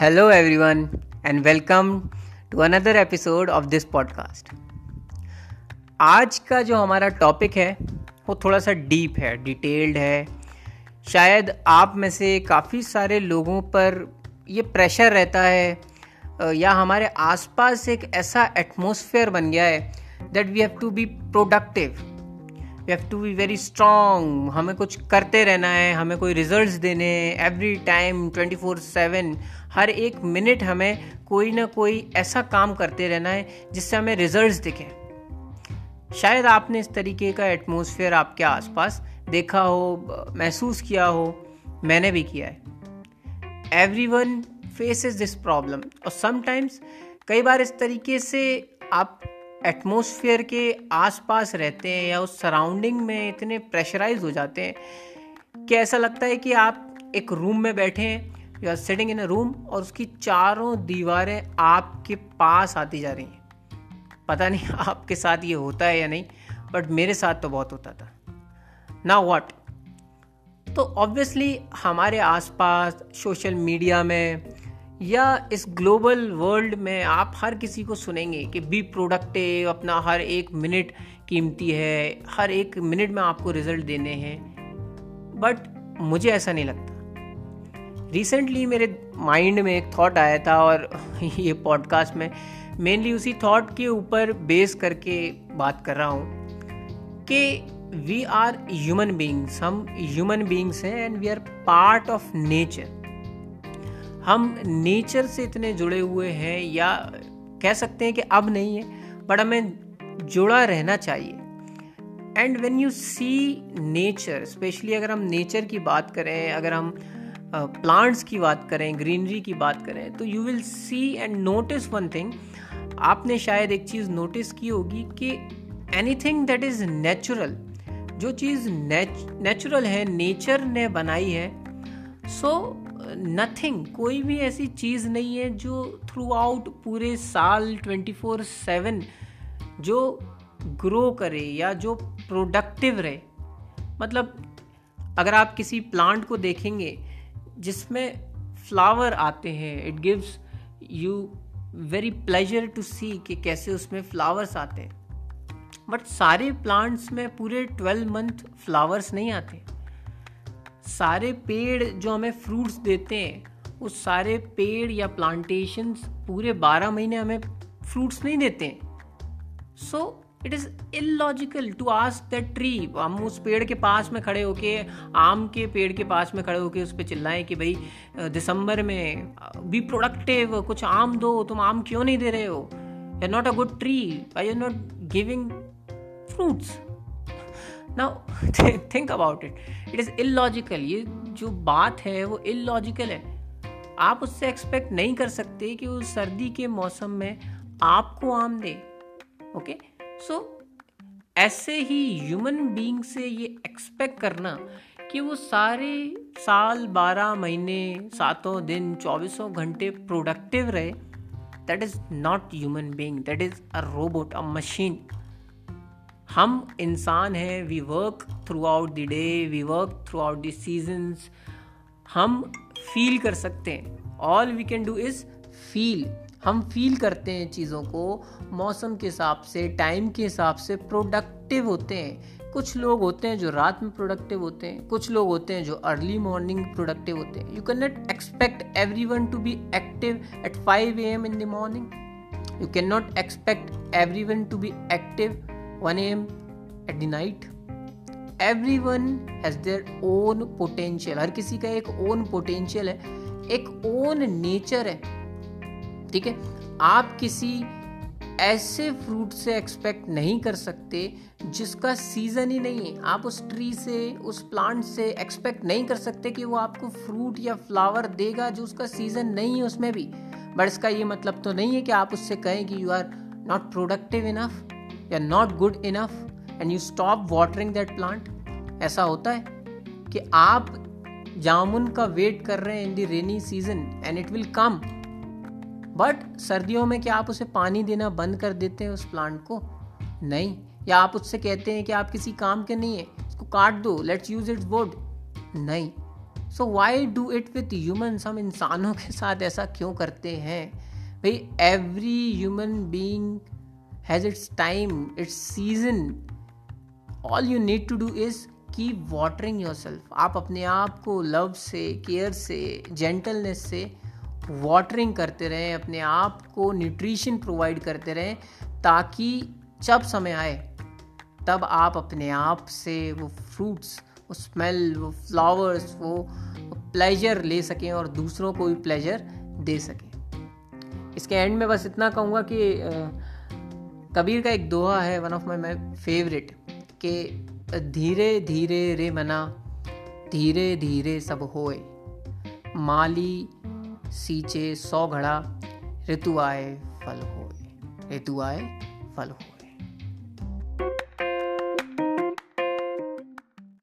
Hello everyone and welcome to another episode of this podcast। आज का जो हमारा टॉपिक है वो थोड़ा सा डीप है, डिटेल्ड है। शायद आप में से काफ़ी सारे लोगों पर ये प्रेशर रहता है या हमारे आसपास एक ऐसा एटमॉस्फेयर बन गया है that we have to be productive, we have to be very strong. हमें कुछ करते रहना है, हमें कोई रिजल्ट्स देने हैं एवरी टाइम, 24/7। हर एक मिनट हमें कोई ना कोई ऐसा काम करते रहना है जिससे हमें रिजल्ट्स दिखें। शायद आपने इस तरीके का एटमॉस्फेयर आपके आसपास देखा हो, महसूस किया हो, मैंने भी किया है। Everyone faces this problem. और समटाइम्स कई बार इस तरीके से आप एटमॉस्फेयर के आसपास रहते हैं या उस सराउंडिंग में इतने प्रेशराइज हो जाते हैं कि ऐसा लगता है कि आप एक रूम में बैठे हैं, you are sitting in a room, और उसकी चारों दीवारें आपके पास आती जा रही हैं। पता नहीं आपके साथ ये होता है या नहीं, बट मेरे साथ तो बहुत होता था। Now what? तो ऑब्वियसली हमारे आसपास सोशल मीडिया में या इस ग्लोबल वर्ल्ड में आप हर किसी को सुनेंगे कि बी प्रोडक्टिव, अपना हर एक मिनट कीमती है, हर एक मिनट में आपको रिजल्ट देने हैं। बट मुझे ऐसा नहीं लगता। रिसेंटली मेरे माइंड में एक थॉट आया था और ये पॉडकास्ट में मेनली उसी थॉट के ऊपर बेस करके बात कर रहा हूँ कि वी आर ह्यूमन बींग्स, हम ह्यूमन बींग्स हैं and we are part of nature. हम नेचर से इतने जुड़े हुए हैं, या कह सकते हैं कि अब नहीं है बट हमें जुड़ा रहना चाहिए। And when you see nature, specially अगर हम नेचर की बात करें, अगर हम प्लांट्स की बात करें, ग्रीनरी की बात करें, तो you will see and notice one thing. आपने शायद एक चीज़ नोटिस की होगी कि एनीथिंग दैट इज़ नेचुरल, जो चीज़ नेचुरल है, नेचर ने बनाई है, सो नथिंग, कोई भी ऐसी चीज़ नहीं है जो थ्रू आउट पूरे साल 24/7 जो ग्रो करे या जो प्रोडक्टिव रहे। मतलब अगर आप किसी प्लांट को देखेंगे जिसमें फ्लावर आते हैं, it gives you very pleasure to see कि कैसे उसमें फ्लावर्स आते हैं, बट सारे प्लांट्स में पूरे 12 मंथ फ्लावर्स नहीं आते। सारे पेड़ जो हमें फ्रूट्स देते हैं, वो सारे पेड़ या प्लांटेशंस पूरे 12 महीने हमें फ्रूट्स नहीं देते हैं। So it is illogical to ask that tree, हम उस पेड़ के पास में खड़े होके, आम के पेड़ के पास में खड़े होके उस पर चिल्लाएं कि भाई दिसंबर में बी प्रोडक्टिव, कुछ आम दो, तुम आम क्यों नहीं दे रहे हो, you are not a good tree, I you are not giving fruits। Now think about it. It is illogical. ये जो बात है वो illogical है। आप उससे expect नहीं कर सकते कि उस सर्दी के मौसम में आपको आम दे। Okay? So ऐसे ही human being से ये expect करना कि वो सारे साल 12 महीने 7 दिन 24 घंटे productive रहे, that is not human being. That is a robot, a machine. हम इंसान हैं, we work throughout the day, we work throughout the seasons. हम फील कर सकते हैं, all we can do is feel. हम feel करते हैं चीज़ों को, मौसम के हिसाब से, टाइम के हिसाब से प्रोडक्टिव होते हैं। कुछ लोग होते हैं जो रात में प्रोडक्टिव होते हैं, कुछ लोग होते हैं जो अर्ली मॉर्निंग प्रोडक्टिव होते हैं। You can not expect everyone to be active at 5 AM in the morning, you can not expect everyone to be active 1 AM at the night. Everyone has their own potential. हर किसी का एक own potential है, एक own nature है, ठीक है। आप किसी ऐसे फ्रूट से expect नहीं कर सकते जिसका सीजन ही नहीं है। आप उस ट्री से, उस प्लांट से expect नहीं कर सकते कि वो आपको फ्रूट या फ्लावर देगा जो उसका सीजन नहीं है उसमें भी। बट इसका ये मतलब तो नहीं है कि आप उससे कहें कि you are not productive enough, you are not good enough and you stop watering that plant। ऐसा होता है कि आप जामुन का वेट कर रहे हैं in the rainy season and it will come, but सर्दियों में क्या आप उसे पानी देना बंद कर देते हैं उस प्लांट को? नहीं। या आप उससे कहते हैं कि आप किसी काम के नहीं है, इसको काट दो, लेट्स यूज इट्स वुड? नहीं। So why do it with humans, हम इंसानों के साथ ऐसा क्यों करते हैं भाई। Every human being has its time, its season, all you need to do is keep watering yourself. आप अपने आप को लव से, केयर से, जेंटलनेस से वाटरिंग करते रहें, अपने आप को न्यूट्रिशन प्रोवाइड करते रहें, ताकि जब समय आए तब आप अपने आप से वो फ्रूट्स, वो स्मेल, वो फ्लावर्स, वो प्लेजर ले सकें और दूसरों को भी प्लेजर दे सकें। इसके एंड में बस इतना कहूँगा कि कबीर का एक दोहा है, वन ऑफ माय फेवरेट, कि धीरे धीरे रे मना धीरे धीरे सब होए, माली सींचे सौ घड़ा ऋतु आए फल होए, ऋतु आए फल होए।